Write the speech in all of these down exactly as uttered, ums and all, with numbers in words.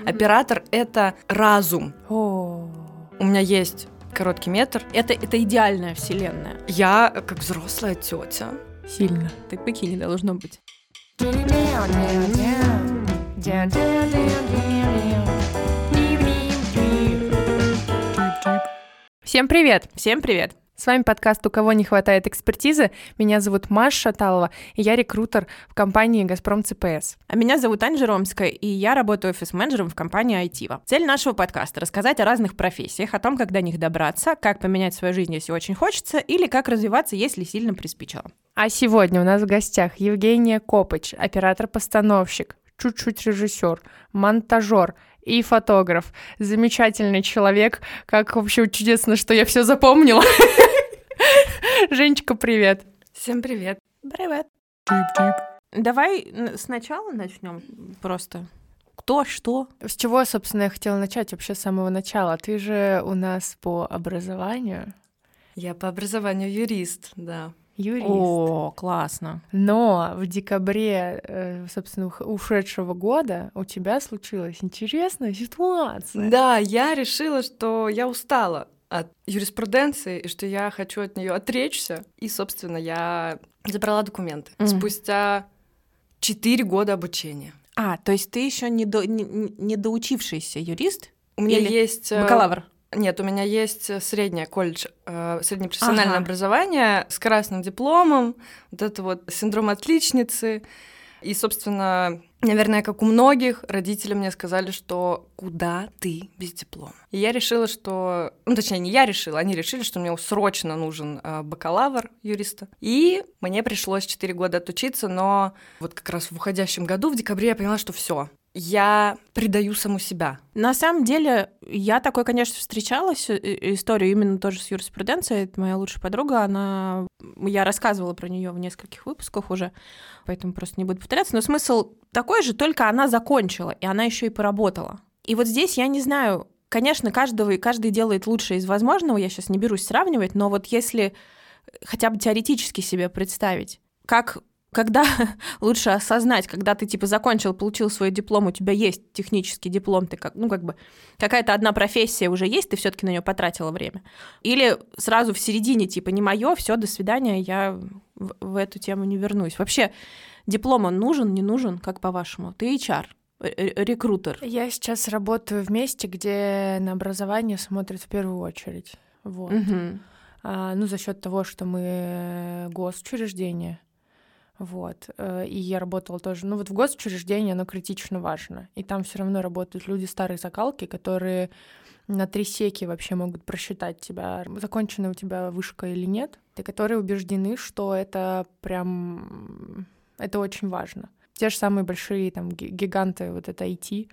Mm-hmm. Оператор — это разум. Oh. У меня есть короткий метр. Это, это идеальная вселенная. Я как взрослая тетя. Сильно. Так пыки не должно быть. Всем привет! Всем привет! С вами подкаст «У кого не хватает экспертизы». Меня зовут Маша Талова, и я рекрутер в компании «Газпром ЦПС». А меня зовут Анжи Ромская, и я работаю офис-менеджером в компании «Айтива». Цель нашего подкаста – рассказать о разных профессиях, о том, как до них добраться, как поменять свою жизнь, если очень хочется, или как развиваться, если сильно приспичило. А сегодня у нас в гостях Евгения Копач, оператор-постановщик, чуть-чуть режиссер, монтажер и фотограф. Замечательный человек. Как вообще чудесно, что я все запомнила. Женечка, привет. Всем привет. Привет. Тип-тип. Давай сначала начнем просто. Кто, что? С чего, собственно, я хотела начать вообще с самого начала? Ты же у нас по образованию. Я по образованию юрист, да. Юрист. О, классно. Но в декабре, собственно, ушедшего года у тебя случилась интересная ситуация. Да, я решила, что я устала от юриспруденции, и что я хочу от нее отречься. И, собственно, я забрала документы mm. спустя четыре года обучения. А, то есть ты еще не, до, не, не доучившийся юрист? У меня Или есть... Бакалавр? Нет, у меня есть среднее колледж, э, среднепрофессиональное ага. образование с красным дипломом, вот это вот синдром отличницы. И, собственно, наверное, как у многих, родители мне сказали, что куда ты без диплома? И я решила, что... Ну, точнее, не я решила, они решили, что мне срочно нужен бакалавр юриста. И мне пришлось четыре года отучиться, но вот как раз в уходящем году, в декабре, я поняла, что все. Я предаю саму себя. На самом деле, я такой, конечно, встречала историю именно тоже с юриспруденцией. Это моя лучшая подруга, она... Я рассказывала про нее в нескольких выпусках уже, поэтому просто не буду повторяться. Но смысл такой же, только она закончила, и она еще и поработала. И вот здесь я не знаю... Конечно, каждого, каждый делает лучшее из возможного, я сейчас не берусь сравнивать, но вот если хотя бы теоретически себе представить, как... Когда лучше осознать, когда ты типа закончил, получил свой диплом, у тебя есть технический диплом, ты как, ну, как бы какая-то одна профессия уже есть, ты все-таки на нее потратила время. Или сразу в середине, типа, не мое, все, до свидания, я в, в эту тему не вернусь. Вообще, диплом он нужен, не нужен, как по-вашему? Ты эйч ар, рекрутер. Я сейчас работаю в месте, где на образование смотрят в первую очередь. Вот. Угу. А, ну, за счет того, что мы госучреждение. Вот, и я работала тоже, ну вот в госучреждении оно критично важно, и там все равно работают люди старой закалки, которые на три секи вообще могут просчитать тебя, закончена у тебя вышка или нет, и которые убеждены, что это прям, это очень важно. Те же самые большие там гиганты, вот это ай ти,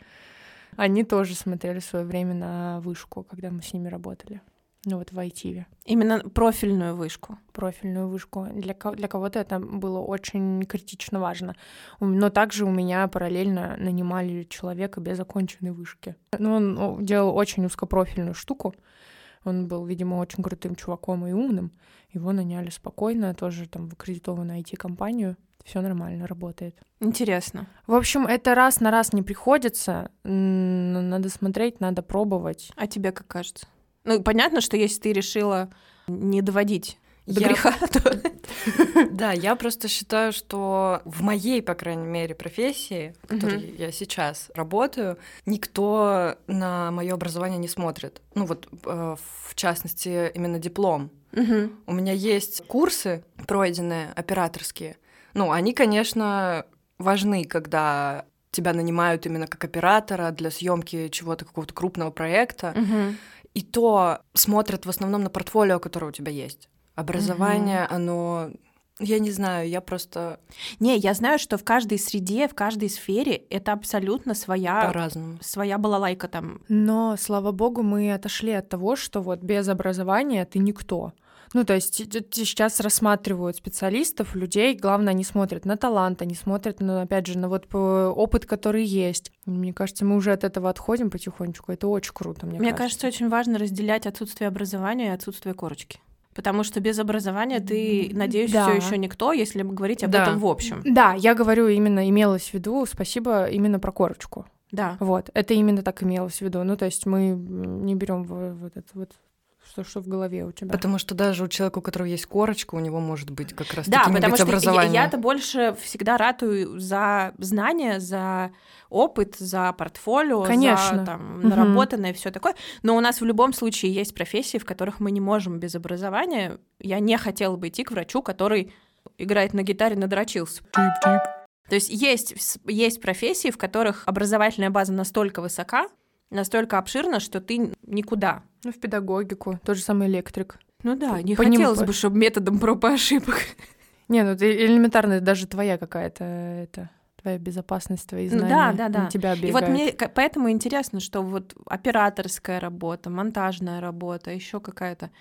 они тоже смотрели в свое время на вышку, когда мы с ними работали. Ну вот в Айтиве. Именно профильную вышку? Профильную вышку. Для, для кого-то это было очень критично важно. Но также у меня параллельно нанимали человека без оконченной вышки. Ну, он делал очень узкопрофильную штуку. Он был, видимо, очень крутым чуваком и умным. Его наняли спокойно, тоже там в аккредитованную ай ти-компанию. Все нормально, работает. Интересно. В общем, это раз на раз не приходится. Надо смотреть, надо пробовать. А тебе как кажется? Ну, понятно, что если ты решила не доводить до я... греха, то... Да, я просто считаю, что в моей, по крайней мере, профессии, в которой uh-huh. я сейчас работаю, никто на моё образование не смотрит. Ну вот, э, в частности, именно диплом. Uh-huh. У меня есть курсы пройденные, операторские. Ну, они, конечно, важны, когда тебя нанимают именно как оператора для съемки чего-то, какого-то крупного проекта. Uh-huh. И то смотрят в основном на портфолио, которое у тебя есть. Образование, угу. оно... Я не знаю, я просто... Не, я знаю, что в каждой среде, в каждой сфере это абсолютно своя... По-разному. Своя балалайка там. Но, слава богу, мы отошли от того, что вот без образования ты никто. Ну, то есть сейчас рассматривают специалистов, людей, главное, они смотрят на талант, они смотрят, ну, опять же, на вот опыт, который есть. Мне кажется, мы уже от этого отходим потихонечку, это очень круто, мне, мне кажется. Мне кажется, очень важно разделять отсутствие образования и отсутствие корочки. Потому что без образования ты, надеюсь, да. все еще никто, если говорить об да. этом в общем. Да, я говорю именно, имелось в виду, спасибо именно про корочку. Да. Вот. Это именно так имелось в виду. Ну, то есть мы не берем вот это вот. Что, что в голове у тебя. Потому что даже у человека, у которого есть корочка, у него может быть как раз да, таким потому что образование. Я, я-то больше всегда ратую за знания, за опыт, за портфолио, конечно, за там, угу. наработанное, все такое. Но у нас в любом случае есть профессии, в которых мы не можем без образования. Я не хотела бы идти к врачу, который играет на гитаре, надрочился. Чип-чип. То есть, есть есть профессии, в которых образовательная база настолько высока, настолько обширно, что ты никуда. Ну, в педагогику, тот же самый электрик. Ну да, не по хотелось ним... бы, чтобы методом проб и ошибок. Не, ну ты элементарно, даже твоя какая-то, это, твоя безопасность, твои знания, ну, да, да, да. на тебя оберегают. И вот мне поэтому интересно, что вот операторская работа, монтажная работа, еще какая-то.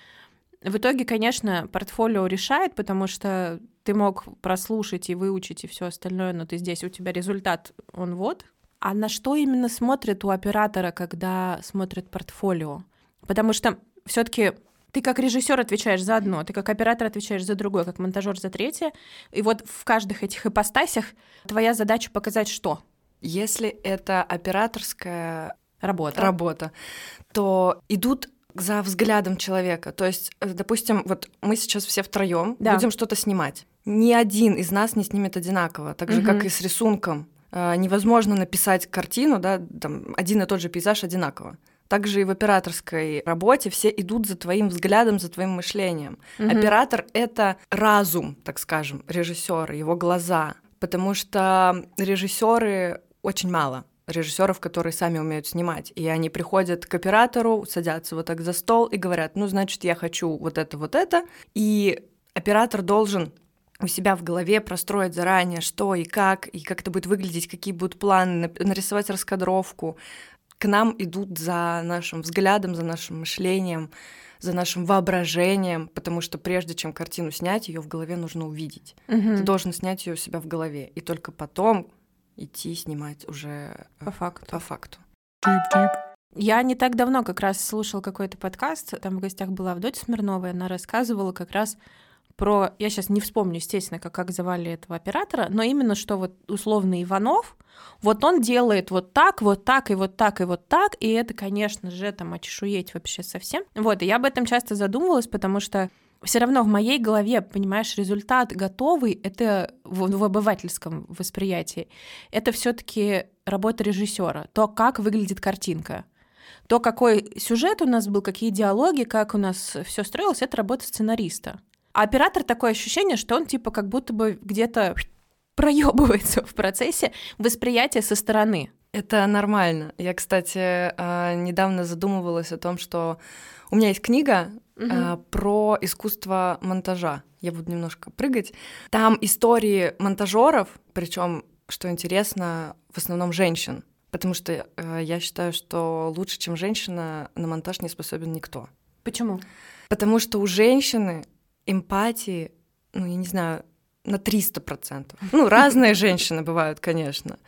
В итоге, конечно, портфолио решает, потому что ты мог прослушать и выучить и все остальное, но ты здесь, у тебя результат, он вот. А на что именно смотрят у оператора, когда смотрят портфолио? Потому что все-таки ты как режиссер отвечаешь за одно, ты как оператор отвечаешь за другое, как монтажер за третье. И вот в каждых этих ипостасях твоя задача показать что? Если это операторская работа, работа, то идут за взглядом человека. То есть, допустим, вот мы сейчас все втроем да. будем что-то снимать. Ни один из нас не снимет одинаково, так же, угу. как и с рисунком. Невозможно написать картину, да, там, один и тот же пейзаж одинаково. Также и в операторской работе все идут за твоим взглядом, за твоим мышлением. Угу. Оператор — это разум, так скажем, режиссёра, его глаза, потому что режиссёры очень мало. Режиссеров, которые сами умеют снимать. И они приходят к оператору, садятся вот так за стол и говорят, ну, значит, я хочу вот это, вот это. И оператор должен... у себя в голове простроить заранее, что и как, и как это будет выглядеть, какие будут планы, нарисовать раскадровку. К нам идут за нашим взглядом, за нашим мышлением, за нашим воображением, потому что прежде чем картину снять, ее в голове нужно увидеть. Угу. Ты должен снять ее у себя в голове, и только потом идти снимать уже по факту. По факту. Тип-тип. Я не так давно как раз слушала какой-то подкаст, там в гостях была Авдотья Смирнова, и она рассказывала как раз про, я сейчас не вспомню, естественно, как, как звали этого оператора, но именно что вот условно Иванов, вот он делает вот так, вот так, и вот так, и вот так, и это, конечно же, там очешуеть вообще совсем. Вот, и я об этом часто задумывалась, потому что все равно в моей голове, понимаешь, результат готовый, это в, в обывательском восприятии, это все-таки работа режиссера, то, как выглядит картинка. То, какой сюжет у нас был, какие диалоги, как у нас все строилось, это работа сценариста. А оператор такое ощущение, что он типа как будто бы где-то проебывается в процессе восприятия со стороны. Это нормально. Я, кстати, недавно задумывалась о том, что у меня есть книга угу. про искусство монтажа. Я буду немножко прыгать. Там истории монтажеров, причем, что интересно, в основном женщин, потому что я считаю, что лучше, чем женщина, на монтаж не способен никто. Почему? Потому что у женщины эмпатии, ну, я не знаю, на триста процентов. Ну, разные женщины бывают, конечно,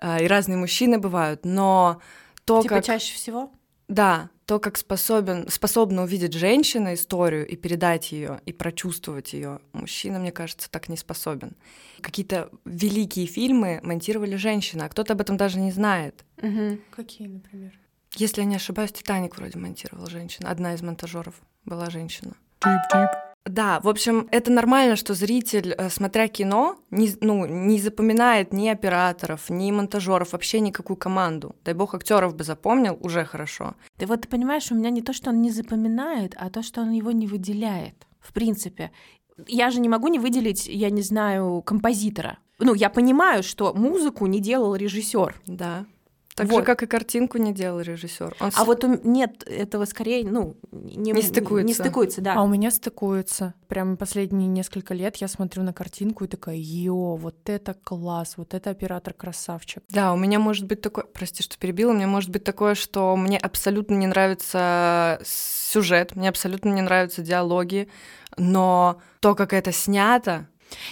и разные мужчины бывают, но то, типа как... чаще всего? Да, то, как способен, способна увидеть женщина историю и передать ее, и прочувствовать ее, мужчина, мне кажется, так не способен. Какие-то великие фильмы монтировали женщины, а кто-то об этом даже не знает. Угу. Какие, например? Если я не ошибаюсь, «Титаник» вроде монтировала женщина. Одна из монтажеров была женщина. Тип-тип. Да, в общем, это нормально, что зритель, смотря кино, не, ну, не запоминает ни операторов, ни монтажеров, вообще никакую команду. Дай бог, актеров бы запомнил, уже хорошо. Ты вот понимаешь, у меня не то, что он не запоминает, а то, что он его не выделяет. В принципе, я же не могу не выделить, я не знаю, композитора. Ну, я понимаю, что музыку не делал режиссер. Да. Так вот. Же, как и картинку не делал режиссер. Он а с... вот у... нет, этого скорее, ну, не, не, стыкуется. не стыкуется, да. А у меня стыкуется. Прям последние несколько лет я смотрю на картинку и такая, йо, вот это класс, вот это оператор-красавчик. Да, у меня может быть такое, прости, что перебила, у меня может быть такое, что мне абсолютно не нравится сюжет, мне абсолютно не нравятся диалоги, но то, как это снято...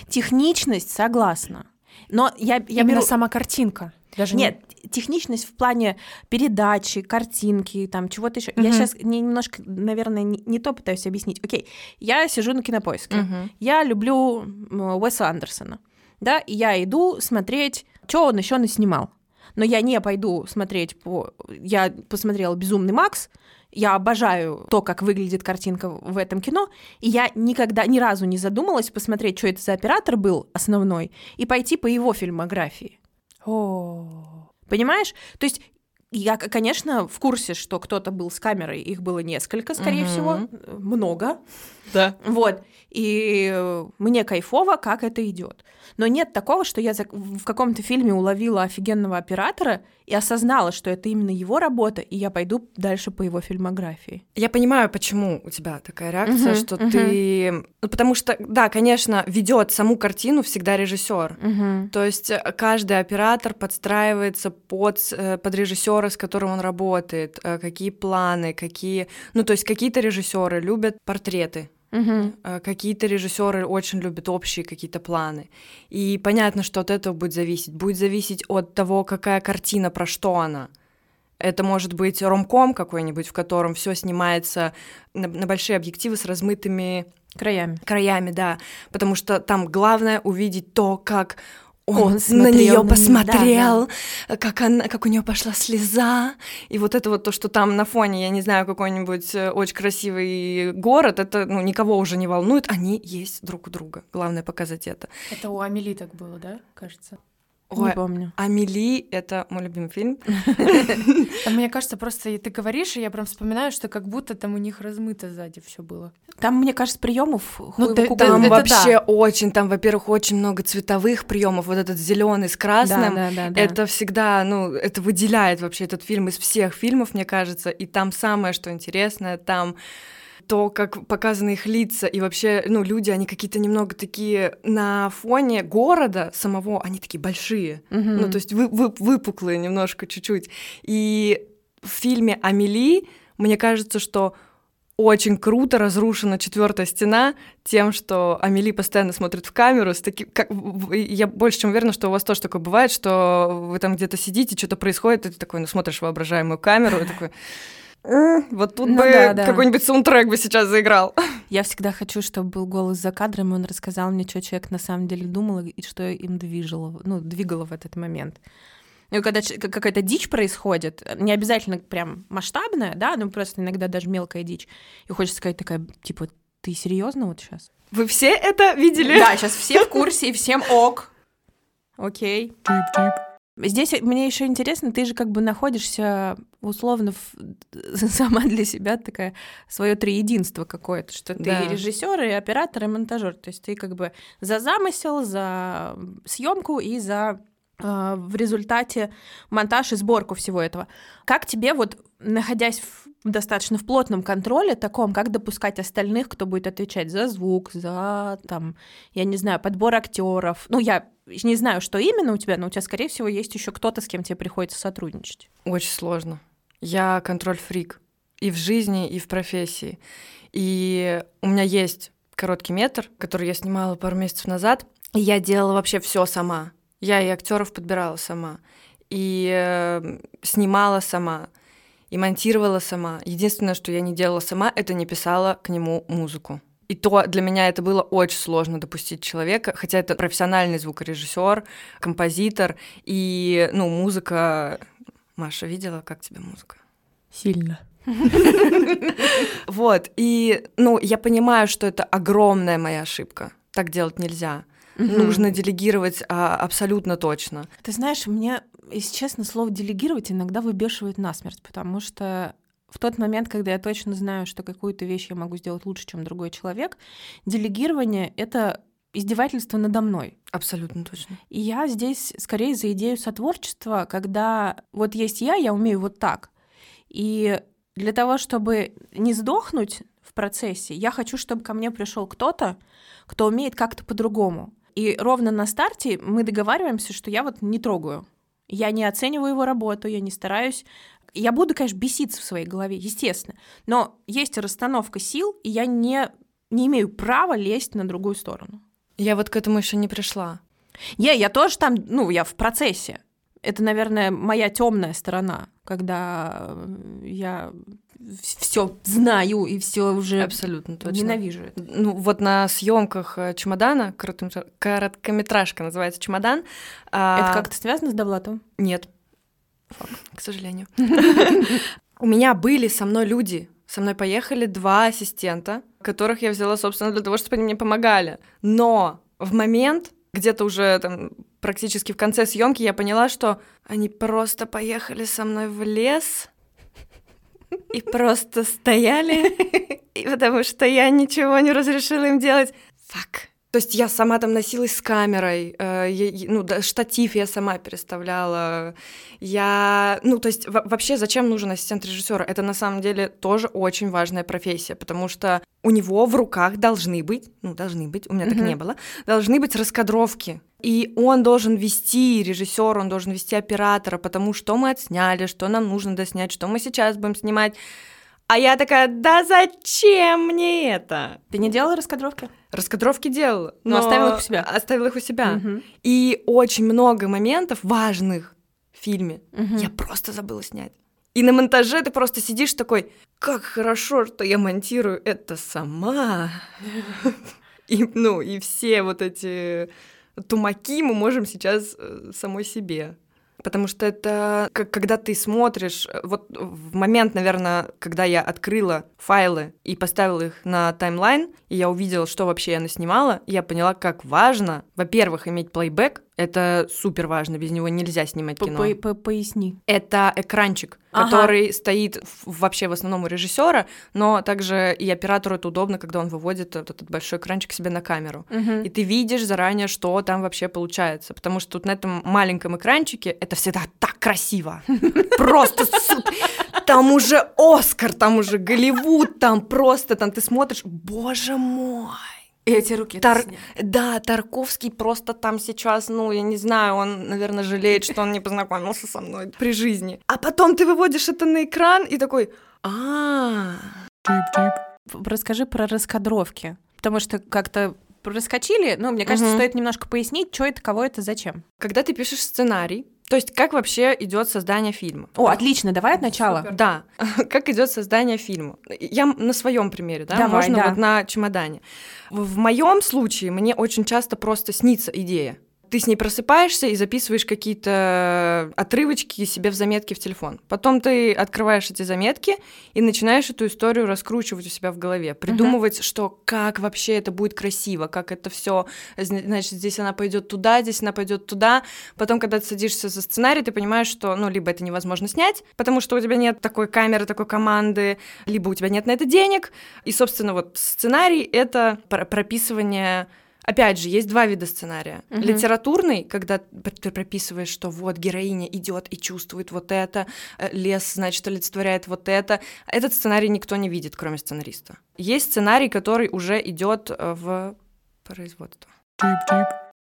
Техничность, согласна. Но я, я Именно беру... сама картинка. Даже нет, не... техничность в плане передачи, картинки, там чего-то еще. Uh-huh. Я сейчас немножко, наверное, не, не то пытаюсь объяснить. Окей, я сижу на Кинопоиске, uh-huh. я люблю Уэса Андерсона, да, и я иду смотреть, что он еще наснимал. но я не пойду смотреть по... Я посмотрела «Безумный Макс», я обожаю то, как выглядит картинка в этом кино, и я никогда, ни разу не задумалась посмотреть, что это за оператор был основной, и пойти по его фильмографии. О, понимаешь? То есть я, конечно, в курсе, что кто-то был с камерой, их было несколько, скорее mm-hmm. всего, много. Да. Вот. И мне кайфово, как это идет. Но нет такого, что я в каком-то фильме уловила офигенного оператора и осознала, что это именно его работа, и я пойду дальше по его фильмографии. Я понимаю, почему у тебя такая реакция, uh-huh, что uh-huh. ты... Ну, потому что, да, конечно, ведет саму картину всегда режиссер. Uh-huh. То есть каждый оператор подстраивается под, под режиссера, с которым он работает, какие планы, какие... Ну, то есть какие-то режиссеры любят портреты. Угу. Какие-то режиссеры очень любят общие какие-то планы. И понятно, что от этого будет зависеть. Будет зависеть от того, какая картина, про что она. Это может быть ромком какой-нибудь, в котором все снимается на, на большие объективы с размытыми краями. краями, да. Потому что там главное увидеть то, как он, он на нее посмотрел, да, да. Как, она, как у нее пошла слеза. И вот это вот то, что там на фоне, я не знаю, какой-нибудь очень красивый город, это ну, никого уже не волнует, они есть друг у друга. Главное показать это. Это у Амели так было, да, кажется? Ой, не помню. «Амели» — это мой любимый фильм. Мне кажется, просто ты говоришь, и я прям вспоминаю, что как будто там у них размыто сзади все было. Там, мне кажется, приемов. Там вообще очень, там, во-первых, очень много цветовых приемов. Вот этот зеленый с красным. Это всегда, ну, это выделяет вообще этот фильм из всех фильмов, мне кажется. И там самое, что интересное, там то, как показаны их лица, и вообще, ну, люди, они какие-то немного такие на фоне города самого, они такие большие, mm-hmm. ну, то есть вы, вы, выпуклые немножко, чуть-чуть. И в фильме «Амели», мне кажется, что очень круто разрушена четвертая стена тем, что Амели постоянно смотрит в камеру. С таки... как... Я больше чем уверена, что у вас тоже такое бывает, что вы там где-то сидите, что-то происходит, и ты такой, ну, смотришь воображаемую камеру, и такой... Вот тут ну, бы да, да. какой-нибудь саундтрек бы сейчас заиграл. Я всегда хочу, чтобы был голос за кадром, и он рассказал мне, что человек на самом деле думал, и что им двигало, ну, двигало в этот момент. И когда какая-то дичь происходит, не обязательно прям масштабная, да, но просто иногда даже мелкая дичь, и хочется сказать такая, типа, ты серьезно вот сейчас? Вы все это видели? Да, сейчас все в курсе, и всем ок. Окей. Здесь мне еще интересно, ты же как бы находишься условно в... сама для себя такая свое триединство какое-то, что ты да. и режиссер, и оператор, и монтажер. То есть ты как бы за замысел, за съемку и за э, в результате монтаж и сборку всего этого. Как тебе вот, находясь в достаточно в плотном контроле таком, как допускать остальных, кто будет отвечать за звук, за, там, я не знаю, подбор актеров. Ну, я не знаю, что именно у тебя, но у тебя, скорее всего, есть еще кто-то, с кем тебе приходится сотрудничать. Очень сложно. Я контроль-фрик и в жизни, и в профессии. И у меня есть короткий метр, который я снимала пару месяцев назад, и я делала вообще все сама. Я и актеров подбирала сама, и э, снимала сама, и монтировала сама. Единственное, что я не делала сама, это не писала к нему музыку. И то для меня это было очень сложно допустить человека, хотя это профессиональный звукорежиссер, композитор, и, ну, музыка... Маша, видела, как тебе музыка? Сильно. Вот, и, ну, я понимаю, что это огромная моя ошибка. Так делать нельзя. Нужно делегировать абсолютно точно. Ты знаешь, мне... Если честно, слово «делегировать» иногда выбешивает насмерть, потому что в тот момент, когда я точно знаю, что какую-то вещь я могу сделать лучше, чем другой человек, делегирование — это издевательство надо мной. Абсолютно точно. И я здесь скорее за идею сотворчества, когда вот есть я, я умею вот так. И для того, чтобы не сдохнуть в процессе, я хочу, чтобы ко мне пришел кто-то, кто умеет как-то по-другому. И ровно на старте мы договариваемся, что я вот не трогаю. Я не оцениваю его работу, я не стараюсь. Я буду, конечно, беситься в своей голове, естественно. Но есть расстановка сил, и я не, не имею права лезть на другую сторону. Я вот к этому еще не пришла. Я, я тоже там, ну, я в процессе. Это, наверное, моя темная сторона, когда я все знаю и все уже абсолютно точно ненавижу это. Ну, вот на съемках «Чемодана», короткометражка называется «Чемодан». Это а... как-то связано с Довлатовым? Нет. Фак, к сожалению. У меня были со мной люди, со мной поехали два ассистента, которых я взяла, собственно, для того, чтобы они мне помогали. Но в момент, где-то уже там практически в конце съемки, я поняла, что они просто поехали со мной в лес и просто стояли, потому что я ничего не разрешила им делать. Фак. То есть я сама там носилась с камерой, э, я, ну, да, штатив я сама переставляла. Я, ну, то есть в- вообще зачем нужен ассистент режиссера? Это на самом деле тоже очень важная профессия, потому что у него в руках должны быть, ну, должны быть, у меня так [S2] Mm-hmm. [S1] Не было, должны быть раскадровки. И он должен вести режиссера, он должен вести оператора, потому что мы отсняли, что нам нужно доснять, что мы сейчас будем снимать. А я такая, да зачем мне это? Ты не делала раскадровки? Раскадровки делала. Но, но оставила их у себя. Оставила их у себя. Угу. И очень много моментов важных в фильме угу. я просто забыла снять. И на монтаже ты просто сидишь такой, как хорошо, что я монтирую это сама. И, ну, и все вот эти тумаки мы можем сейчас самой себе. Потому что это, как, когда ты смотришь, вот в момент, наверное, когда я открыла файлы и поставила их на таймлайн, и я увидела, что вообще я наснимала, я поняла, как важно, во-первых, иметь плейбэк, это супер важно, без него нельзя снимать кино. Поясни. Это экранчик, ага. который стоит в, вообще в основном у режиссера, но также и оператору это удобно, когда он выводит вот этот большой экранчик себе на камеру. Угу. И ты видишь заранее, что там вообще получается, потому что тут на этом маленьком экранчике это всегда так красиво. Просто супер. Там уже Оскар, там уже Голливуд, там просто, там ты смотришь, боже мой. Эти руки. Тар... Да, Тарковский просто там сейчас, ну, я не знаю, он, наверное, жалеет, что он не познакомился со мной при жизни. А потом ты выводишь это на экран и такой, а расскажи про раскадровки, потому что как-то проскочили, ну, мне кажется, стоит немножко пояснить, что это, кого это, зачем. Когда ты пишешь сценарий, то есть как вообще идет создание фильма? О, отлично, давай от начала. Супер. Да, как идет создание фильма? Я на своем примере, да? Давай, можно да. вот на чемодане. В моем случае мне очень часто просто снится идея. Ты с ней просыпаешься и записываешь какие-то отрывочки себе в заметки в телефон. Потом ты открываешь эти заметки и начинаешь эту историю раскручивать у себя в голове, придумывать, uh-huh. что как вообще это будет красиво, как это все, значит, здесь она пойдет туда, здесь она пойдет туда. Потом, когда ты садишься за сценарий, ты понимаешь, что, ну, либо это невозможно снять, потому что у тебя нет такой камеры, такой команды, либо у тебя нет на это денег. И, собственно, вот сценарий — это прописывание... Опять же, есть два вида сценария. Uh-huh. Литературный, когда ты прописываешь, что вот героиня идет и чувствует вот это, лес, значит, олицетворяет вот это. Этот сценарий никто не видит, кроме сценариста. Есть сценарий, который уже идет в производство.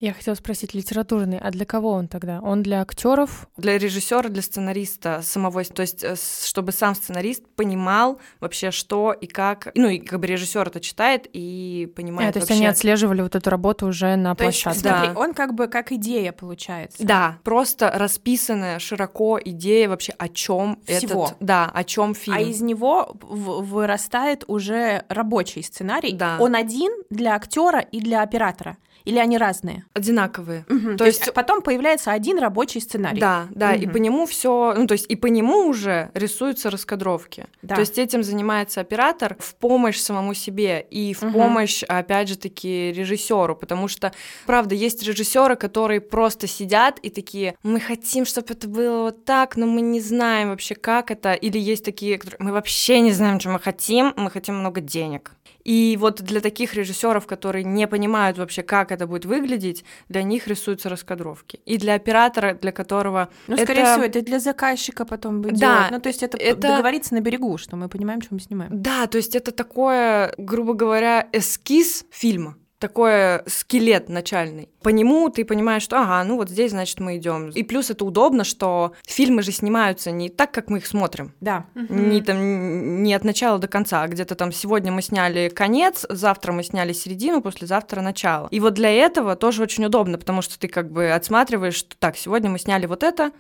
Я хотела спросить, литературный, а для кого он тогда? Он для актеров? Для режиссера, для сценариста самого, то есть чтобы сам сценарист понимал вообще что и как, ну и как бы режиссер это читает и понимает. А, то есть вообще... они отслеживали вот эту работу уже на то площадке. Есть, смотри, да. он как бы как идея получается. Да, просто расписанная широко идея вообще о чем этот, да, о чем фильм. А из него вырастает уже рабочий сценарий. Да. Он один для актера и для оператора. Или они разные? Одинаковые. Угу. То, то есть потом появляется один рабочий сценарий. Да, да, угу. и по нему все, ну то есть и по нему уже рисуются раскадровки. Да. То есть этим занимается оператор в помощь самому себе и в угу. помощь, опять же таки, режиссеру, потому что, правда, есть режиссеры, которые просто сидят и такие: мы хотим, чтобы это было вот так, но мы не знаем вообще, как это. Или есть такие, которые: мы вообще не знаем, что мы хотим, мы хотим много денег. И вот для таких режиссеров, которые не понимают вообще, как это будет выглядеть, для них рисуются раскадровки. И для оператора, для которого... Ну, это... скорее всего, это для заказчика потом будет да, делать. Ну, то есть это, это договориться на берегу, что мы понимаем, что мы снимаем. Да, то есть это такое, грубо говоря, эскиз фильма. Такой скелет начальный. По нему ты понимаешь, что ага, ну вот здесь, значит, мы идем. И плюс это удобно, что фильмы же снимаются не так, как мы их смотрим. Да. Угу. Не, там, не от начала до конца, а где-то там сегодня мы сняли конец, завтра мы сняли середину, послезавтра начало. И вот для этого тоже очень удобно, потому что ты как бы отсматриваешь, что так, сегодня мы сняли вот это,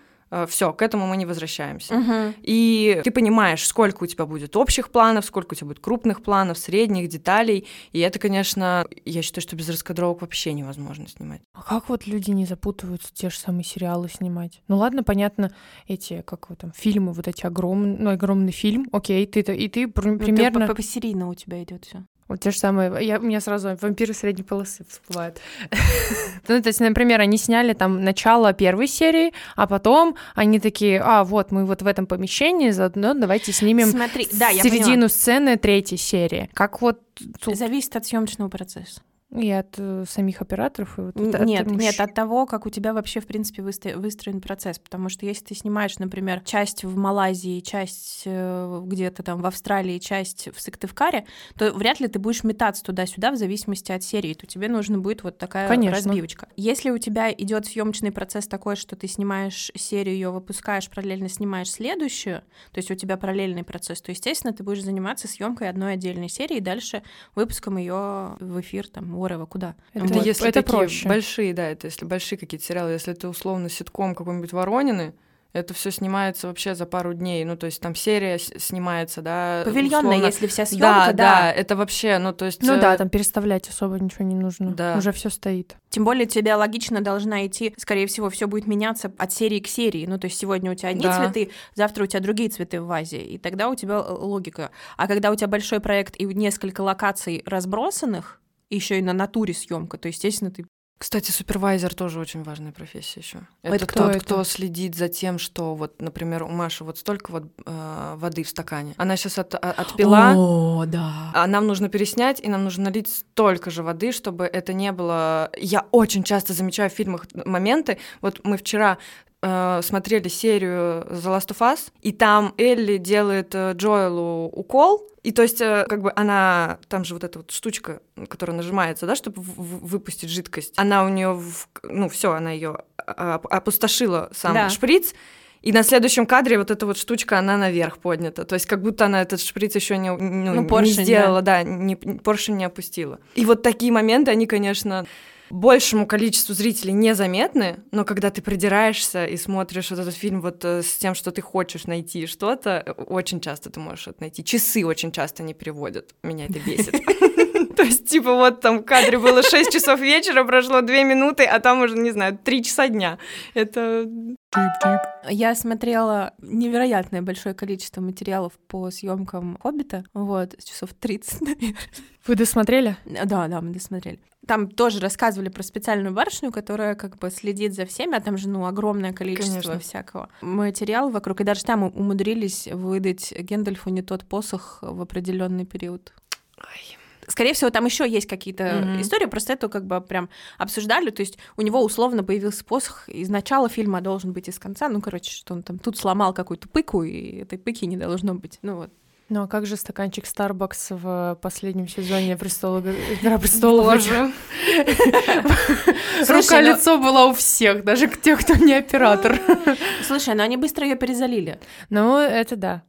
все, к этому мы не возвращаемся. Угу. И ты понимаешь, сколько у тебя будет общих планов, сколько у тебя будет крупных планов, средних, деталей. И это, конечно, я считаю, что без раскадровок вообще невозможно снимать. А как вот люди не запутываются те же самые сериалы снимать? Ну ладно, понятно, эти, как вот там, фильмы, вот эти огромные, ну, огромный фильм, окей, ты, и ты примерно... Ну, посерийно у тебя идет все. Вот те же самые... Я, у меня сразу вампиры средней полосы всплывают. Ну, то есть, например, они сняли там начало первой серии, а потом они такие, а, вот, мы вот в этом помещении, заодно давайте снимем середину сцены третьей серии. Как вот... Зависит от съемочного процесса. И от э, самих операторов? И вот от, нет, от... нет, от того, как у тебя вообще, в принципе, выстро... выстроен процесс. Потому что если ты снимаешь, например, часть в Малайзии, часть э, где-то там в Австралии, часть в Сыктывкаре, то вряд ли ты будешь метаться туда-сюда в зависимости от серии. То тебе нужна будет вот такая, конечно, разбивочка. Если у тебя идет съемочный процесс такой, что ты снимаешь серию, ее выпускаешь, параллельно снимаешь следующую, то есть у тебя параллельный процесс, то, естественно, ты будешь заниматься съемкой одной отдельной серии и дальше выпуском ее в эфир, там, Орова, куда? Это, вот. Если это такие проще. Большие, да, это если большие какие-то сериалы, если это условно ситком какой-нибудь «Воронины», это все снимается вообще за пару дней, ну то есть там серия с- снимается, да. Павильонная, условно... если вся съемка, да, да. Да, это вообще, ну то есть. Ну э... да, там переставлять особо ничего не нужно, да. Уже все стоит. Тем более тебе логично должна идти, скорее всего, все будет меняться от серии к серии, ну то есть сегодня у тебя одни, да, цветы, завтра у тебя другие цветы в вазе, и тогда у тебя логика. А когда у тебя большой проект и несколько локаций разбросанных, еще и на натуре съемка, то, естественно, ты... Кстати, супервайзер тоже очень важная профессия еще. Это, это кто, тот, это? Кто следит за тем, что вот, например, у Маши вот столько вот э, воды в стакане. Она сейчас от, отпила. О, да. А нам нужно переснять, и нам нужно налить столько же воды, чтобы это не было... Я очень часто замечаю в фильмах моменты. Вот мы вчера... смотрели серию The Last of Us, и там Элли делает Джоэлу укол, и то есть как бы она, там же вот эта вот штучка, которая нажимается, да, чтобы в- выпустить жидкость, она у нее, в... ну все, она ее опустошила, сам, да, шприц. И на следующем кадре вот эта вот штучка, она наверх поднята. То есть как будто она этот шприц еще не, ну, ну, поршень, не сделала, да, да, не, поршень не опустила. И вот такие моменты, они, конечно, большему количеству зрителей незаметны, но когда ты придираешься и смотришь вот этот фильм вот с тем, что ты хочешь найти что-то, очень часто ты можешь это найти. Часы очень часто не переводят. Меня это бесит. То есть, типа, вот там в кадре было шесть часов вечера, прошло две минуты, а там уже, не знаю, три часа дня. Это... Я смотрела невероятное большое количество материалов по съемкам «Хоббита». Вот, часов тридцать, наверное. Вы досмотрели? Да, да, мы досмотрели. Там тоже рассказывали про специальную барышню, которая как бы следит за всеми, а там же, ну, огромное количество, конечно, всякого материала вокруг. И даже там умудрились выдать Гендальфу не тот посох в определенный период. Ой. Скорее всего, там еще есть какие-то mm-hmm. истории, просто эту как бы прям обсуждали. То есть у него условно появился посох из начала фильма, а должен быть из конца. Ну, короче, что он там тут сломал какую-то пыку, и этой пыки не должно быть. Ну вот. Ну а как же стаканчик Starbucks в последнем сезоне «Престола», «Игра престолов»? Рука-лицо была у всех, даже тех, кто не оператор. Слушай, ну они быстро ее перезалили. Ну, это да.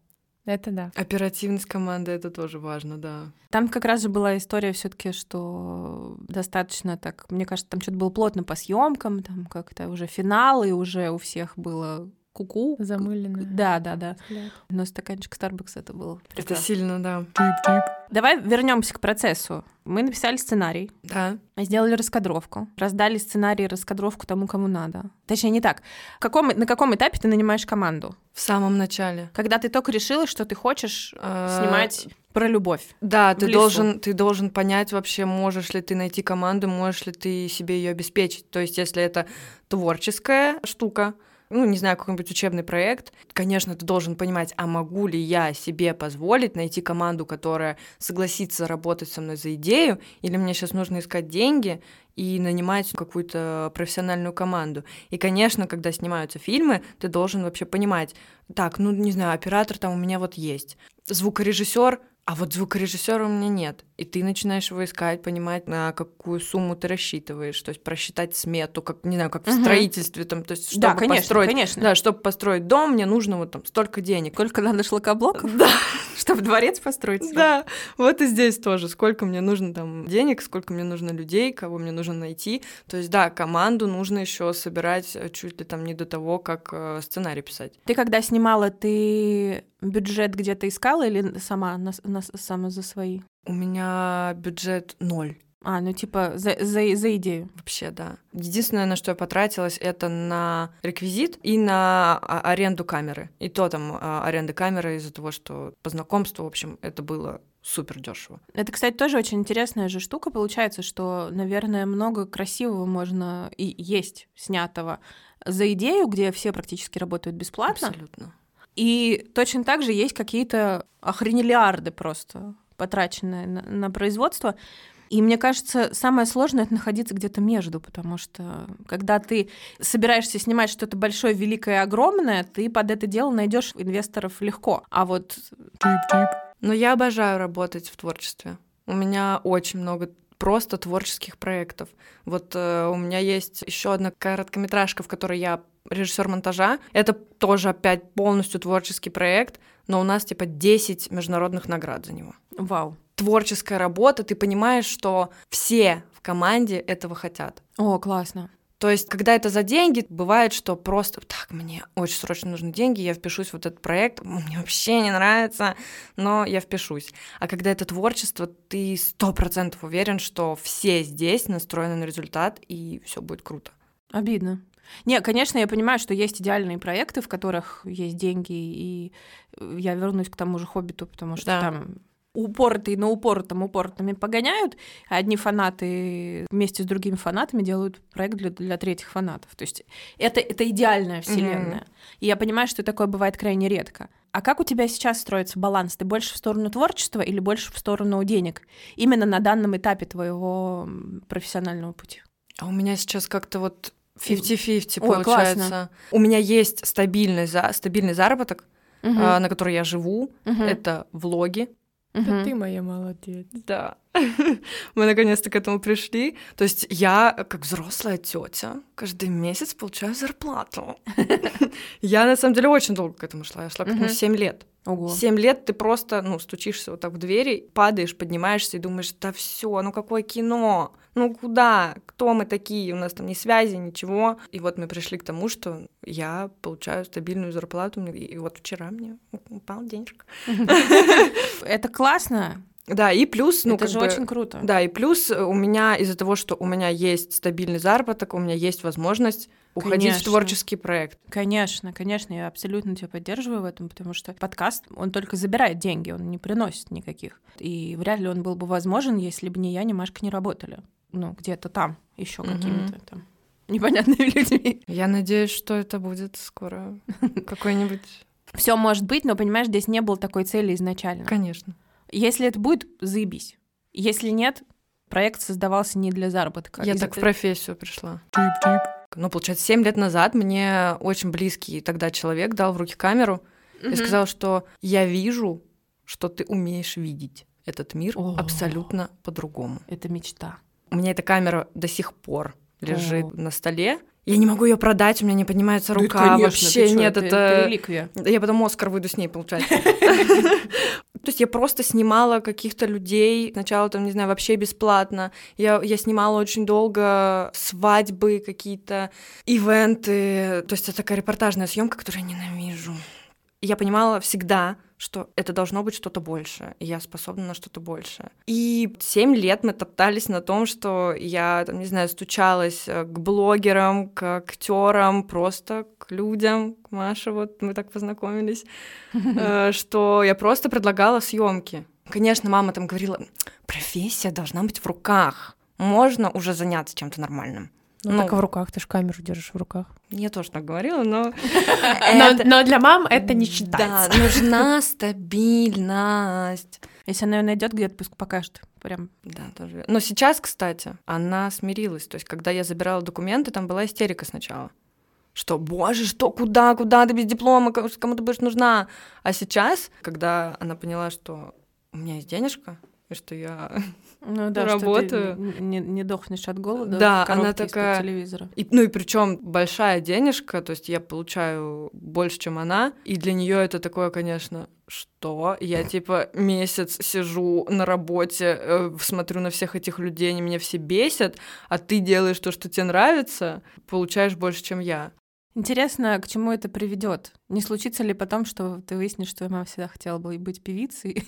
Это да. Оперативность команды — это тоже важно, да. Там как раз же была история все-таки, что достаточно так, мне кажется, там что-то было плотно по съемкам, там как-то уже финал, и уже у всех было ку-ку. Замыленное. Да, да, да. Взгляд. Но стаканчик Starbucks это было. Прекрасно. Это сильно, да. Чип-чип. Давай вернемся к процессу. Мы написали сценарий, да, сделали раскадровку, раздали сценарий и раскадровку тому, кому надо. Точнее, не так. Каком, на каком этапе ты нанимаешь команду? В самом начале. Когда ты только решила, что ты хочешь снимать про любовь. Да, ты должен, ты должен понять вообще, можешь ли ты найти команду, можешь ли ты себе ее обеспечить. То есть, если это творческая штука, ну, не знаю, какой-нибудь учебный проект, конечно, ты должен понимать, а могу ли я себе позволить найти команду, которая согласится работать со мной за идею, или мне сейчас нужно искать деньги и нанимать какую-то профессиональную команду. И, конечно, когда снимаются фильмы, ты должен вообще понимать, так, ну, не знаю, оператор там у меня вот есть, звукорежиссер, а вот звукорежиссера у меня нет. И ты начинаешь его искать, понимать, на какую сумму ты рассчитываешь, то есть просчитать смету, как, не знаю, как в строительстве, там, то есть, чтобы, да, конечно, построить, конечно. Да, чтобы построить дом, мне нужно вот там столько денег. Сколько надо шлакоблоков? Да. Чтобы дворец построить свой. Да, вот и здесь тоже. Сколько мне нужно там денег, сколько мне нужно людей, кого мне нужно найти. То есть, да, команду нужно еще собирать чуть ли там не до того, как сценарий писать. Ты когда снимала, ты бюджет где-то искала или сама, на, на, сама за свои? У меня бюджет ноль. А, ну типа за, за, за идею. Вообще, да. Единственное, на что я потратилась, это на реквизит и на аренду камеры. И то там аренда камеры из-за того, что по знакомству, в общем, это было супер дешево. Это, кстати, тоже очень интересная же штука получается, что, наверное, много красивого можно и есть снятого за идею, где все практически работают бесплатно. Абсолютно. И точно так же есть какие-то охренелиарды просто потраченные на, на производство. И мне кажется, самое сложное — это находиться где-то между, потому что когда ты собираешься снимать что-то большое, великое, огромное, ты под это дело найдешь инвесторов легко. А вот... Но я обожаю работать в творчестве. У меня очень много просто творческих проектов. Вот э, у меня есть еще одна короткометражка, в которой я режиссер монтажа. Это тоже опять полностью творческий проект, но у нас типа десять международных наград за него. Вау. Творческая работа, ты понимаешь, что все в команде этого хотят. О, классно. То есть, когда это за деньги, бывает, что просто так, мне очень срочно нужны деньги, я впишусь в этот проект, мне вообще не нравится, но я впишусь. А когда это творчество, ты сто процентов уверен, что все здесь настроены на результат, и все будет круто. Обидно. Не, конечно, я понимаю, что есть идеальные проекты, в которых есть деньги, и я вернусь к тому же «Хоббиту», потому что да. там... упоротые на упоротом упоротыми погоняют, а одни фанаты вместе с другими фанатами делают проект для, для третьих фанатов. То есть это, это идеальная вселенная. Mm-hmm. И я понимаю, что такое бывает крайне редко. А как у тебя сейчас строится баланс? Ты больше в сторону творчества или больше в сторону денег? Именно на данном этапе твоего профессионального пути. А у меня сейчас как-то вот пятьдесят на пятьдесят получается. Классно. У меня есть стабильный, за, стабильный заработок, mm-hmm. на который я живу. Mm-hmm. Это влоги. Да угу. Ты моя молодец. Да. Мы наконец-то к этому пришли. То есть я, как взрослая тетя, каждый месяц получаю зарплату. Я, на самом деле, очень долго к этому шла. Я шла к этому семь лет. Ого. семь лет ты просто, ну, стучишься вот так в двери, падаешь, поднимаешься и думаешь, да все, ну какое кино? Ну куда? Кто мы такие? У нас там ни связи, ничего. И вот мы пришли к тому, что я получаю стабильную зарплату. И вот вчера мне упал денежка. Это классно. Да, и плюс... Ну, это же бы, очень круто. Да, и плюс у меня из-за того, что у меня есть стабильный заработок, у меня есть возможность уходить конечно. В творческий проект. Конечно, конечно, я абсолютно тебя поддерживаю в этом, потому что подкаст, он только забирает деньги, он не приносит никаких. И вряд ли он был бы возможен, если бы ни я, ни Машка не работали. Ну, где-то там еще mm-hmm. какими-то там непонятными людьми. Я надеюсь, что это будет скоро какой-нибудь... Все может быть, но, понимаешь, здесь не было такой цели изначально. Конечно. Если это будет, заебись. Если нет, проект создавался не для заработка. Я Из-за так ты... в профессию пришла. Чип-чип. Ну, получается, семь лет назад мне очень близкий тогда человек дал в руки камеру mm-hmm. и сказал, что я вижу, что ты умеешь видеть этот мир oh. абсолютно по-другому. Это мечта. У меня эта камера до сих пор лежит oh. на столе. Я не могу ее продать, у меня не поднимается рука. Да, конечно, вообще что, нет, это, это реликвия. Я потом Оскар выйду с ней, получается. То есть я просто снимала каких-то людей, сначала там, не знаю, вообще бесплатно. Я, я снимала очень долго свадьбы, какие-то ивенты. То есть это такая репортажная съемка, которую я ненавижу. И я понимала всегда, что это должно быть что-то большее, и я способна на что-то большее. И семь лет мы топтались на том, что я, там, не знаю, стучалась к блогерам, к актерам, просто к людям, к Маше, вот мы так познакомились, что я просто предлагала съемки. Конечно, мама там говорила, профессия должна быть в руках, можно уже заняться чем-то нормальным. Ну, ну, так в руках, ты же камеру держишь в руках. Я тоже так говорила, но... Но для мам это не считается. Да, нужна стабильность. Если она ее найдет где-то, пусть покажет. Прям. Да, тоже. Но сейчас, кстати, она смирилась. То есть, когда я забирала документы, там была истерика сначала. Что, боже, что, куда, куда ты без диплома, кому ты будешь нужна? А сейчас, когда она поняла, что у меня есть денежка, что я ну, да, работаю. Что ты не, не дохнешь от голода да, в коробке из-под телевизора. И, ну и причем большая денежка, то есть я получаю больше, чем она, и для нее это такое, конечно, что? Я, типа, месяц сижу на работе, э, смотрю на всех этих людей, они меня все бесят, а ты делаешь то, что тебе нравится, получаешь больше, чем я. Интересно, к чему это приведет? Не случится ли потом, что ты выяснишь, что мама всегда хотела бы быть певицей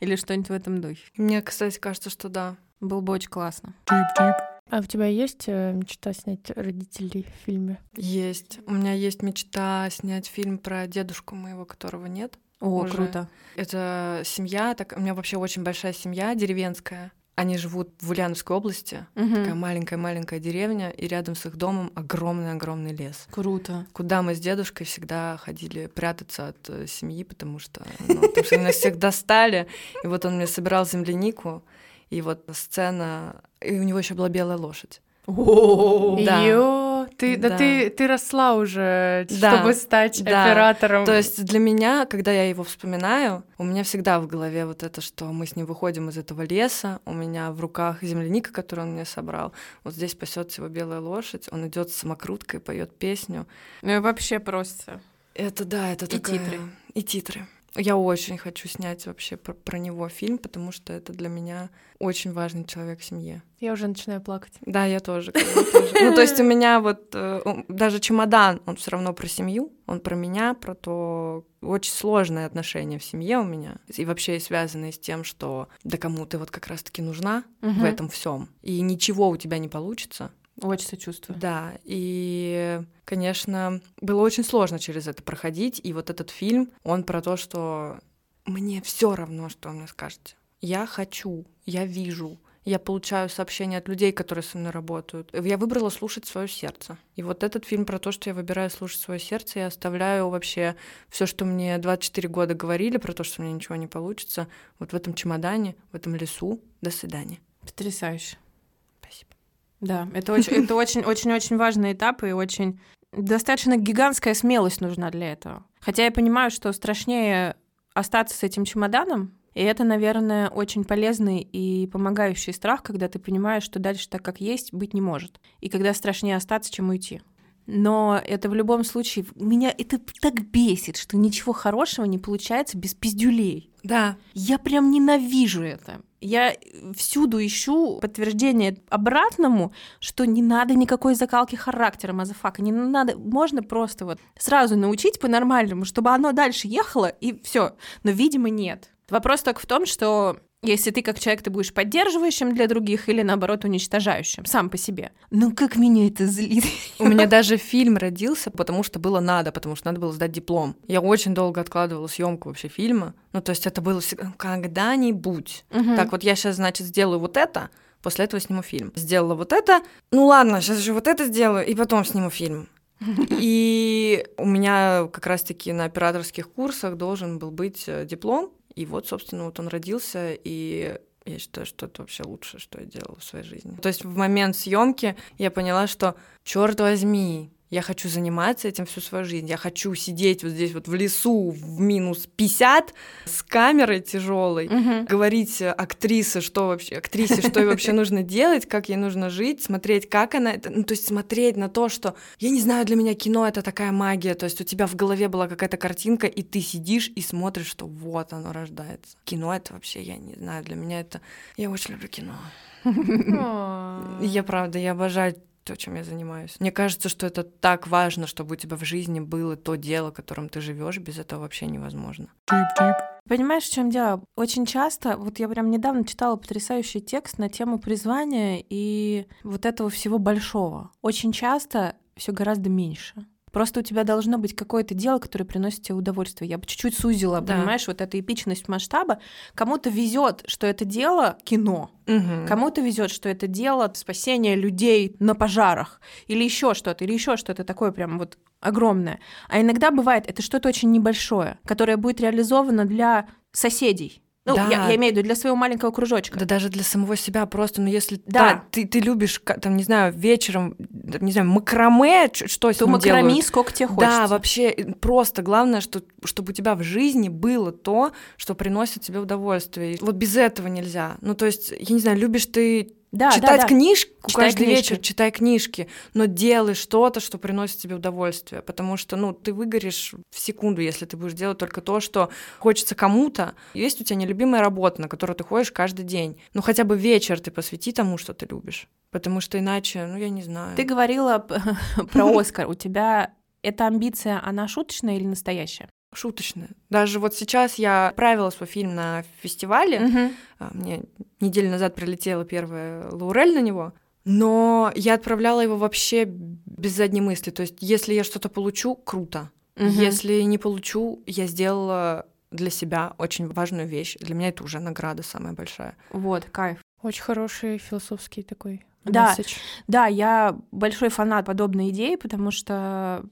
или что-нибудь в этом духе? Мне, кстати, кажется, что да. Было бы очень классно. Чип-чип. А у тебя есть мечта снять родителей в фильме? Есть. У меня есть мечта снять фильм про дедушку моего, которого нет. О, уже. Круто. Это семья, так, у меня вообще очень большая семья деревенская. Они живут в Ульяновской области, угу. Такая маленькая-маленькая деревня, и рядом с их домом огромный-огромный лес. Круто. Куда мы с дедушкой всегда ходили прятаться от семьи, потому что, ну, потому что они нас всех достали. И вот он мне собирал землянику, и вот сцена... И у него еще была белая лошадь. О, да. Ты, да, да. Ты, ты росла уже, да, чтобы стать, да, оператором. То есть для меня, когда я его вспоминаю, у меня всегда в голове вот это, что мы с ним выходим из этого леса, у меня в руках земляника, которую он мне собрал, вот здесь пасётся его белая лошадь, он идет с самокруткой, поет песню. Ну и вообще просто. Это да, это и такая... титры. И титры. Я очень хочу снять вообще про, про него фильм, потому что это для меня очень важный человек в семье. Я уже начинаю плакать. Да, я тоже. Ну, то есть у меня вот даже «Чемодан», он все равно про семью, он про меня, про то... Очень сложные отношения в семье у меня. И вообще связанные с тем, что да кому ты вот как раз-таки нужна в этом всем, и ничего у тебя не получится. Очень сочувствую. Да, и, конечно, было очень сложно через это проходить, и вот этот фильм, он про то, что мне все равно, что вы мне скажете. Я хочу, я вижу, я получаю сообщения от людей, которые со мной работают. Я выбрала слушать свое сердце. И вот этот фильм про то, что я выбираю слушать свое сердце, я оставляю вообще все, что мне двадцать четыре года говорили про то, что у меня ничего не получится, вот в этом чемодане, в этом лесу. До свидания. Потрясающе. Да, это очень-очень-очень важный этап, и очень достаточно гигантская смелость нужна для этого. Хотя я понимаю, что страшнее остаться с этим чемоданом, и это, наверное, очень полезный и помогающий страх, когда ты понимаешь, что дальше так, как есть, быть не может. И когда страшнее остаться, чем уйти. Но это в любом случае... Меня это так бесит, что ничего хорошего не получается без пиздюлей. Да. Я прям ненавижу это. Я всюду ищу подтверждение обратному, что не надо никакой закалки характера, мазафака, не надо, можно просто вот сразу научить по-нормальному, чтобы оно дальше ехало, и все. Но, видимо, нет. Вопрос только в том, что если ты как человек, ты будешь поддерживающим для других или, наоборот, уничтожающим сам по себе. Ну, как меня это злит. У меня даже фильм родился, потому что было надо, потому что надо было сдать диплом. Я очень долго откладывала съемку вообще фильма. Ну, то есть это было всегда когда-нибудь. Угу. Так вот я сейчас, значит, сделаю вот это, после этого сниму фильм. Сделала вот это, ну ладно, сейчас еще вот это сделаю, и потом сниму фильм. И у меня как раз-таки на операторских курсах должен был быть диплом. И вот, собственно, вот он родился, и я считаю, что это вообще лучшее, что я делала в своей жизни. То есть в момент съемки я поняла, что, черт возьми, я хочу заниматься этим всю свою жизнь. Я хочу сидеть вот здесь вот в лесу в минус пятьдесят с камерой тяжелой, угу. Говорить актрисе, что вообще, актрисе, что ей вообще нужно делать, как ей нужно жить, смотреть, как она... Ну, то есть смотреть на то, что... Я не знаю, для меня кино — это такая магия. То есть у тебя в голове была какая-то картинка, и ты сидишь и смотришь, что вот оно рождается. Кино — это вообще, я не знаю, для меня это... Я очень люблю кино. Я, правда, я обожаю... то, чем я занимаюсь. Мне кажется, что это так важно, чтобы у тебя в жизни было то дело, которым ты живешь, без этого вообще невозможно. Понимаешь, в чем дело? Очень часто, вот я прям недавно читала потрясающий текст на тему призвания и вот этого всего большого. Очень часто все гораздо меньше. Просто у тебя должно быть какое-то дело, которое приносит тебе удовольствие. Я бы чуть-чуть сузила, да. Понимаешь, вот эту эпичность масштаба. Кому-то везет, что это дело кино, угу. Кому-то везет, что это дело спасение людей на пожарах или еще что-то, или еще что-то такое прям вот огромное. А иногда бывает, это что-то очень небольшое, которое будет реализовано для соседей. Ну, да. я, я имею в виду для своего маленького кружочка. Да даже для самого себя просто, ну если да. Да, ты, ты любишь, там, не знаю, вечером, не знаю, макраме, что с ним делают. То макрами сколько тебе хочется. Да, вообще, просто главное, что, чтобы у тебя в жизни было то, что приносит тебе удовольствие. Вот без этого нельзя. Ну то есть, я не знаю, любишь ты Да, читать да, да. книжку читай каждый книжки. вечер, читай книжки, но делай что-то, что приносит тебе удовольствие, потому что, ну, ты выгоришь в секунду, если ты будешь делать только то, что хочется кому-то. Есть у тебя нелюбимая работа, на которую ты ходишь каждый день, но хотя бы вечер ты посвяти тому, что ты любишь, потому что иначе, ну, я не знаю. Ты говорила про Оскар, у тебя эта амбиция, она шуточная или настоящая? Шуточная. Даже вот сейчас я отправила свой фильм на фестивале, uh-huh. мне неделю назад прилетела первая лаурель на него, но я отправляла его вообще без задней мысли. То есть если я что-то получу, круто. Uh-huh. Если не получу, я сделала для себя очень важную вещь. Для меня это уже награда самая большая. Вот, кайф. Очень хороший философский такой месседж. Да, да, я большой фанат подобной идеи, потому что...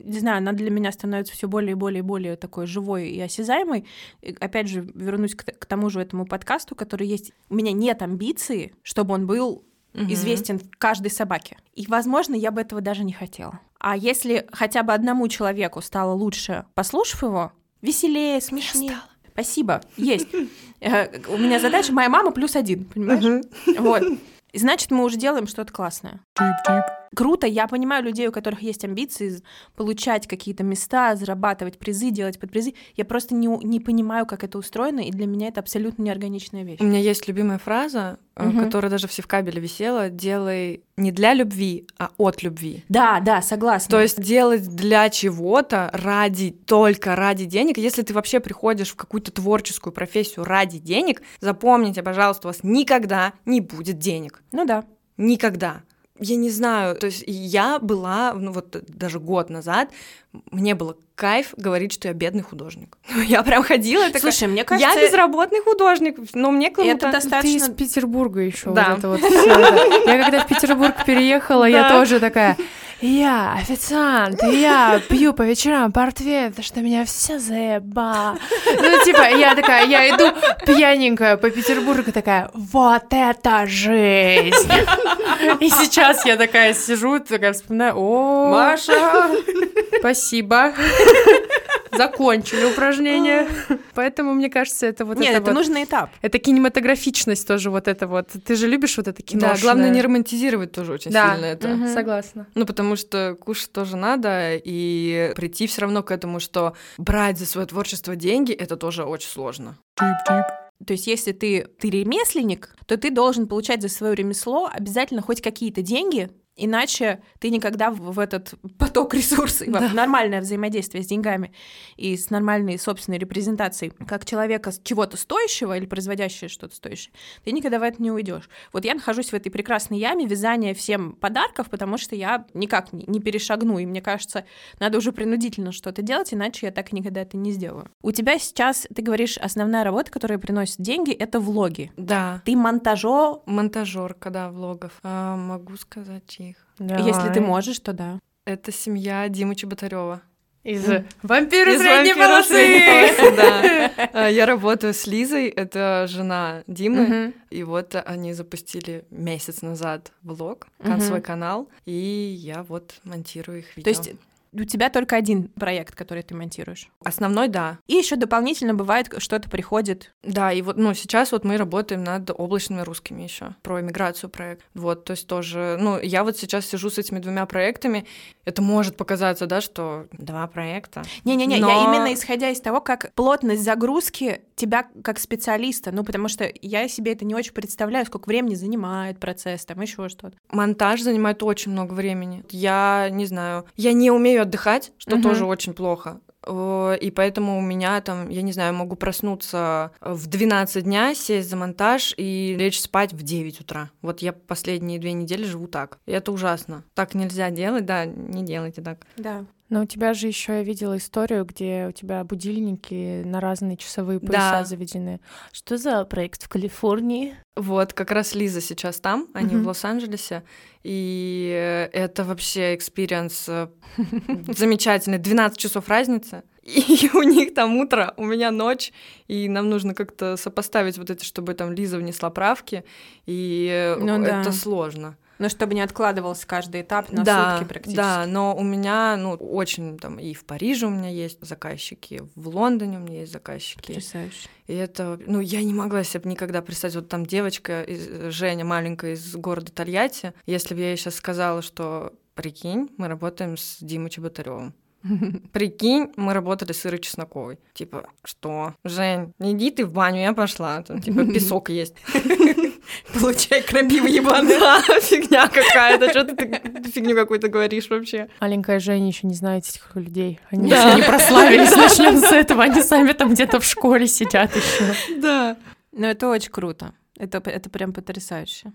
не знаю, она для меня становится все более и более и более такой живой и осязаемой. И опять же, вернусь к, к тому же этому подкасту, который есть. У меня нет амбиции, чтобы он был mm-hmm. известен каждой собаке. И, возможно, я бы этого даже не хотела. А если хотя бы одному человеку стало лучше, послушав его, веселее, смешнее. Спасибо, есть. У меня задача «Моя мама плюс один», понимаешь? Вот. Значит, мы уже делаем что-то классное. Чип-чип. Круто, я понимаю людей, у которых есть амбиции получать какие-то места, зарабатывать призы, делать подпризы. Я просто не, не понимаю, как это устроено, и для меня это абсолютно неорганичная вещь. У меня есть любимая фраза, угу. которая даже в Севкабеле висела: делай не для любви, а от любви. Да, да, согласна. То есть делать для чего-то ради, только ради денег. Если ты вообще приходишь в какую-то творческую профессию ради денег, запомните, пожалуйста, у вас никогда не будет денег. Ну да. Никогда. Я не знаю, то есть я была, ну вот даже год назад, мне было кайф говорить, что я бедный художник. Я прям ходила и такая, слушай, мне кажется, я безработный художник, но мне кому-то... Это достаточно... Ты из Петербурга еще. Да. Вот это вот всё, да. Я когда в Петербург переехала, да. я тоже такая... Я официант, я пью по вечерам портвейн, потому что меня все заеба. Ну, типа, я такая, я иду пьяненькая по Петербургу, такая, вот это жизнь. И сейчас я такая сижу, такая вспоминаю, о, Маша, спасибо. Закончили упражнение. Поэтому, мне кажется, это вот... Нет, это, это вот, нужный этап. Это кинематографичность тоже вот это вот. Ты же любишь вот это киношное. Да, главное не романтизировать тоже очень да. сильно это. Угу. Согласна. Ну, потому что кушать тоже надо, и прийти все равно к этому, что брать за свое творчество деньги, это тоже очень сложно. Чип-чип. То есть если ты, ты ремесленник, то ты должен получать за свое ремесло обязательно хоть какие-то деньги, иначе ты никогда в этот поток ресурсов, да. нормальное взаимодействие с деньгами и с нормальной собственной репрезентацией как человека чего-то стоящего или производящего что-то стоящее, ты никогда в это не уйдешь. Вот я нахожусь в этой прекрасной яме вязания всем подарков, потому что я никак не перешагну, и мне кажется, надо уже принудительно что-то делать, иначе я так никогда это не сделаю. У тебя сейчас, ты говоришь, основная работа, которая приносит деньги, это влоги. Да. Ты монтажер... Монтажерка, да, влогов. А, могу сказать, чьи? Давай. Если ты можешь, то да. Это семья Димы Чеботарёва. Из «Вампиры Из средней полосы». Да. Я работаю с Лизой, это жена Димы. И вот они запустили месяц назад влог, свой канал, и я вот монтирую их видео. То есть у тебя только один проект, который ты монтируешь? Основной, да. И еще дополнительно бывает, что-то приходит. Да, и вот, ну, сейчас вот мы работаем над облачными русскими еще про эмиграцию проект. Вот, то есть тоже, ну, я вот сейчас сижу с этими двумя проектами, это может показаться, да, что два проекта. Не-не-не, но... я именно исходя из того, как плотность загрузки тебя как специалиста, ну, потому что я себе это не очень представляю, сколько времени занимает процесс, там, еще что-то. Монтаж занимает очень много времени. Я не знаю, я не умею отдыхать, что uh-huh. тоже очень плохо. И поэтому у меня там, я не знаю, могу проснуться в двенадцать дня, сесть за монтаж и лечь спать в девять утра. Вот я последние две недели живу так. И это ужасно. Так нельзя делать, да, не делайте так. Да. Но у тебя же еще я видела историю, где у тебя будильники на разные часовые пояса да. заведены. Что за проект в Калифорнии? Вот, как раз Лиза сейчас там, они mm-hmm. в Лос-Анджелесе. И это вообще экспириенс замечательный. двенадцать часов разницы. И у них там утро, у меня ночь, и нам нужно как-то сопоставить вот это, чтобы там Лиза внесла правки, и ну, это да. сложно. Ну, чтобы не откладывался каждый этап на да, сутки практически. Да, но у меня, ну, очень там и в Париже у меня есть заказчики, в Лондоне у меня есть заказчики. Потрясающе. И это, ну, я не могла себе никогда представить, вот там девочка, из, Женя маленькая из города Тольятти, если бы я ей сейчас сказала, что, прикинь, мы работаем с Димой Чеботарёвым. Прикинь, мы работали с Ирой Чесноковой. Типа, что? Жень, иди ты в баню, я пошла. Там, типа, песок есть. Получай крапива ебаная. Фигня какая-то. Что ты фигню какую-то говоришь вообще? Маленькая Женя еще не знает этих людей. Они еще не прославились. Начнем с этого. Они сами там где-то в школе сидят еще. Да. Но это очень круто. Это, это прям потрясающе.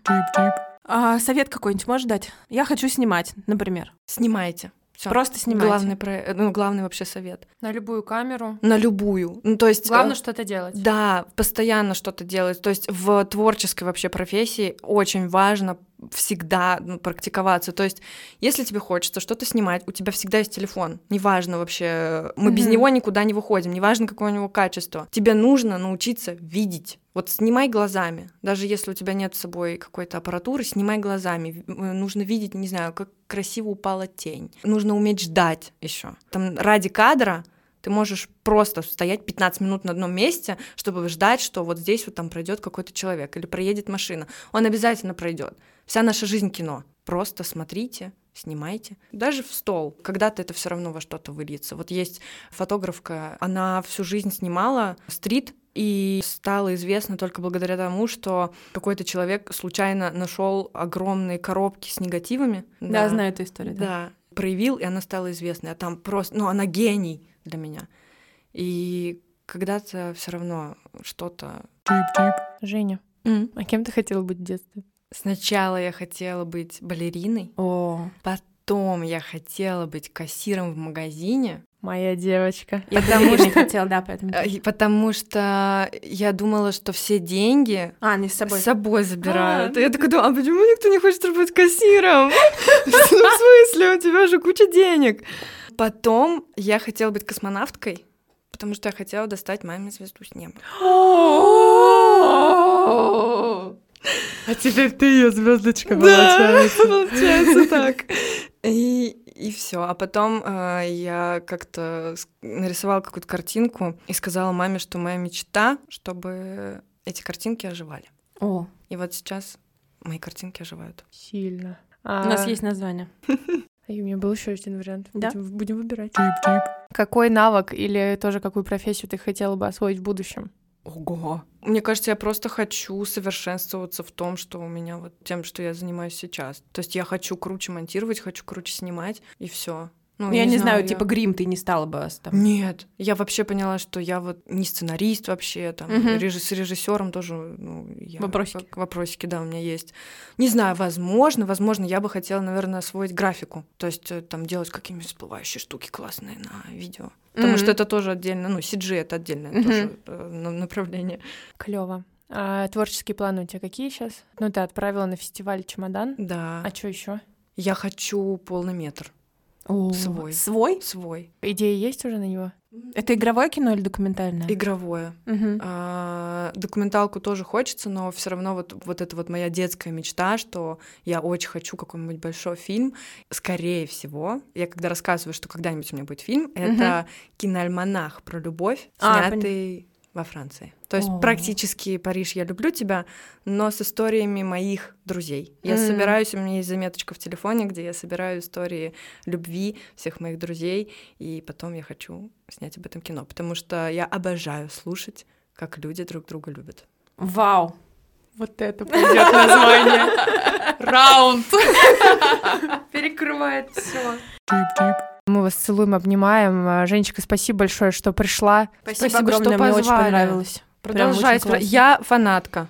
А, совет какой-нибудь можешь дать? Я хочу снимать, например. Снимайте. Всё. Просто снимайте. Главный, про... ну, главный вообще совет. На любую камеру. На любую. Ну, то есть, главное, э... что-то делать. Да, постоянно что-то делать. То есть в творческой вообще профессии очень важно всегда практиковаться. То есть если тебе хочется что-то снимать, у тебя всегда есть телефон. Неважно вообще, мы mm-hmm. без него никуда не выходим, неважно, какое у него качество. Тебе нужно научиться видеть. Вот снимай глазами. Даже если у тебя нет с собой какой-то аппаратуры, снимай глазами. Нужно видеть, не знаю, как красиво упала тень. Нужно уметь ждать еще. Там ради кадра ты можешь просто стоять пятнадцать минут на одном месте, чтобы ждать, что вот здесь вот там пройдет какой-то человек или проедет машина. Он обязательно пройдет. Вся наша жизнь кино. Просто смотрите, снимайте. Даже в стол. Когда-то это все равно во что-то выльется. Вот есть фотографка, она всю жизнь снимала стрит, и стало известно только благодаря тому, что какой-то человек случайно нашел огромные коробки с негативами. Да, да, знаю эту историю. Да. да, проявил, и она стала известной. А там просто, ну, она гений для меня. И когда-то все равно что-то... Женя, mm. а кем ты хотела быть в детстве? Сначала я хотела быть балериной. О. Потом я хотела быть кассиром в магазине. Моя девочка. Я потому что хотела, да, поэтому. Потому что я думала, что все деньги а, они с, собой. с собой забирают. А, я такая думала, а почему никто не хочет работать кассиром? В смысле, у тебя же куча денег. Потом я хотела быть космонавткой, потому что я хотела достать маме звезду с неба. А теперь ты ее звездочка, получается. Да, получается так. И, и все. А потом э, я как-то нарисовала какую-то картинку и сказала маме, что моя мечта, чтобы эти картинки оживали. О. И вот сейчас мои картинки оживают. Сильно. А... У нас есть название. И у меня был еще один вариант. Да? Будем, будем выбирать. Какой навык или тоже какую профессию ты хотела бы освоить в будущем? Ого! Мне кажется, я просто хочу совершенствоваться в том, что у меня вот тем, что я занимаюсь сейчас. То есть я хочу круче монтировать, хочу круче снимать, и все. Ну, я не, не знаю, знаю я... типа грим ты не стала бы оставить. Нет, я вообще поняла, что я вот не сценарист вообще, там угу. реж... с режиссером тоже ну, я... вопросики. Вопросики, да, у меня есть. Не знаю, возможно, возможно, я бы хотела, наверное, освоить графику, то есть там делать какие-нибудь всплывающие штуки классные на видео, потому mm-hmm. что это тоже отдельно, ну си джи это отдельное mm-hmm. тоже э, направление. Клево. А творческие планы у тебя какие сейчас? Ну ты отправила на фестиваль «Чемодан». Да. А что еще? Я хочу полный метр. О, свой. Свой? Свой. Идея есть уже на него? Это игровое кино или документальное? Игровое. Угу. А, документалку тоже хочется, но все равно вот, вот это вот моя детская мечта, что я очень хочу какой-нибудь большой фильм. Скорее всего, я когда рассказываю, что когда-нибудь у меня будет фильм, это угу. киноальманах про любовь, снятый а, во Франции. То есть О. практически «Париж, я люблю тебя», но с историями моих друзей. Я mm. собираюсь, у меня есть заметочка в телефоне, где я собираю истории любви всех моих друзей, и потом я хочу снять об этом кино, потому что я обожаю слушать, как люди друг друга любят. Вау! Вот это придёт название. Раунд! Перекрывает всё. Мы вас целуем, обнимаем. Женечка, спасибо большое, что пришла. Спасибо, спасибо огромное, что мне очень понравилось. Продолжайте. Я фанатка.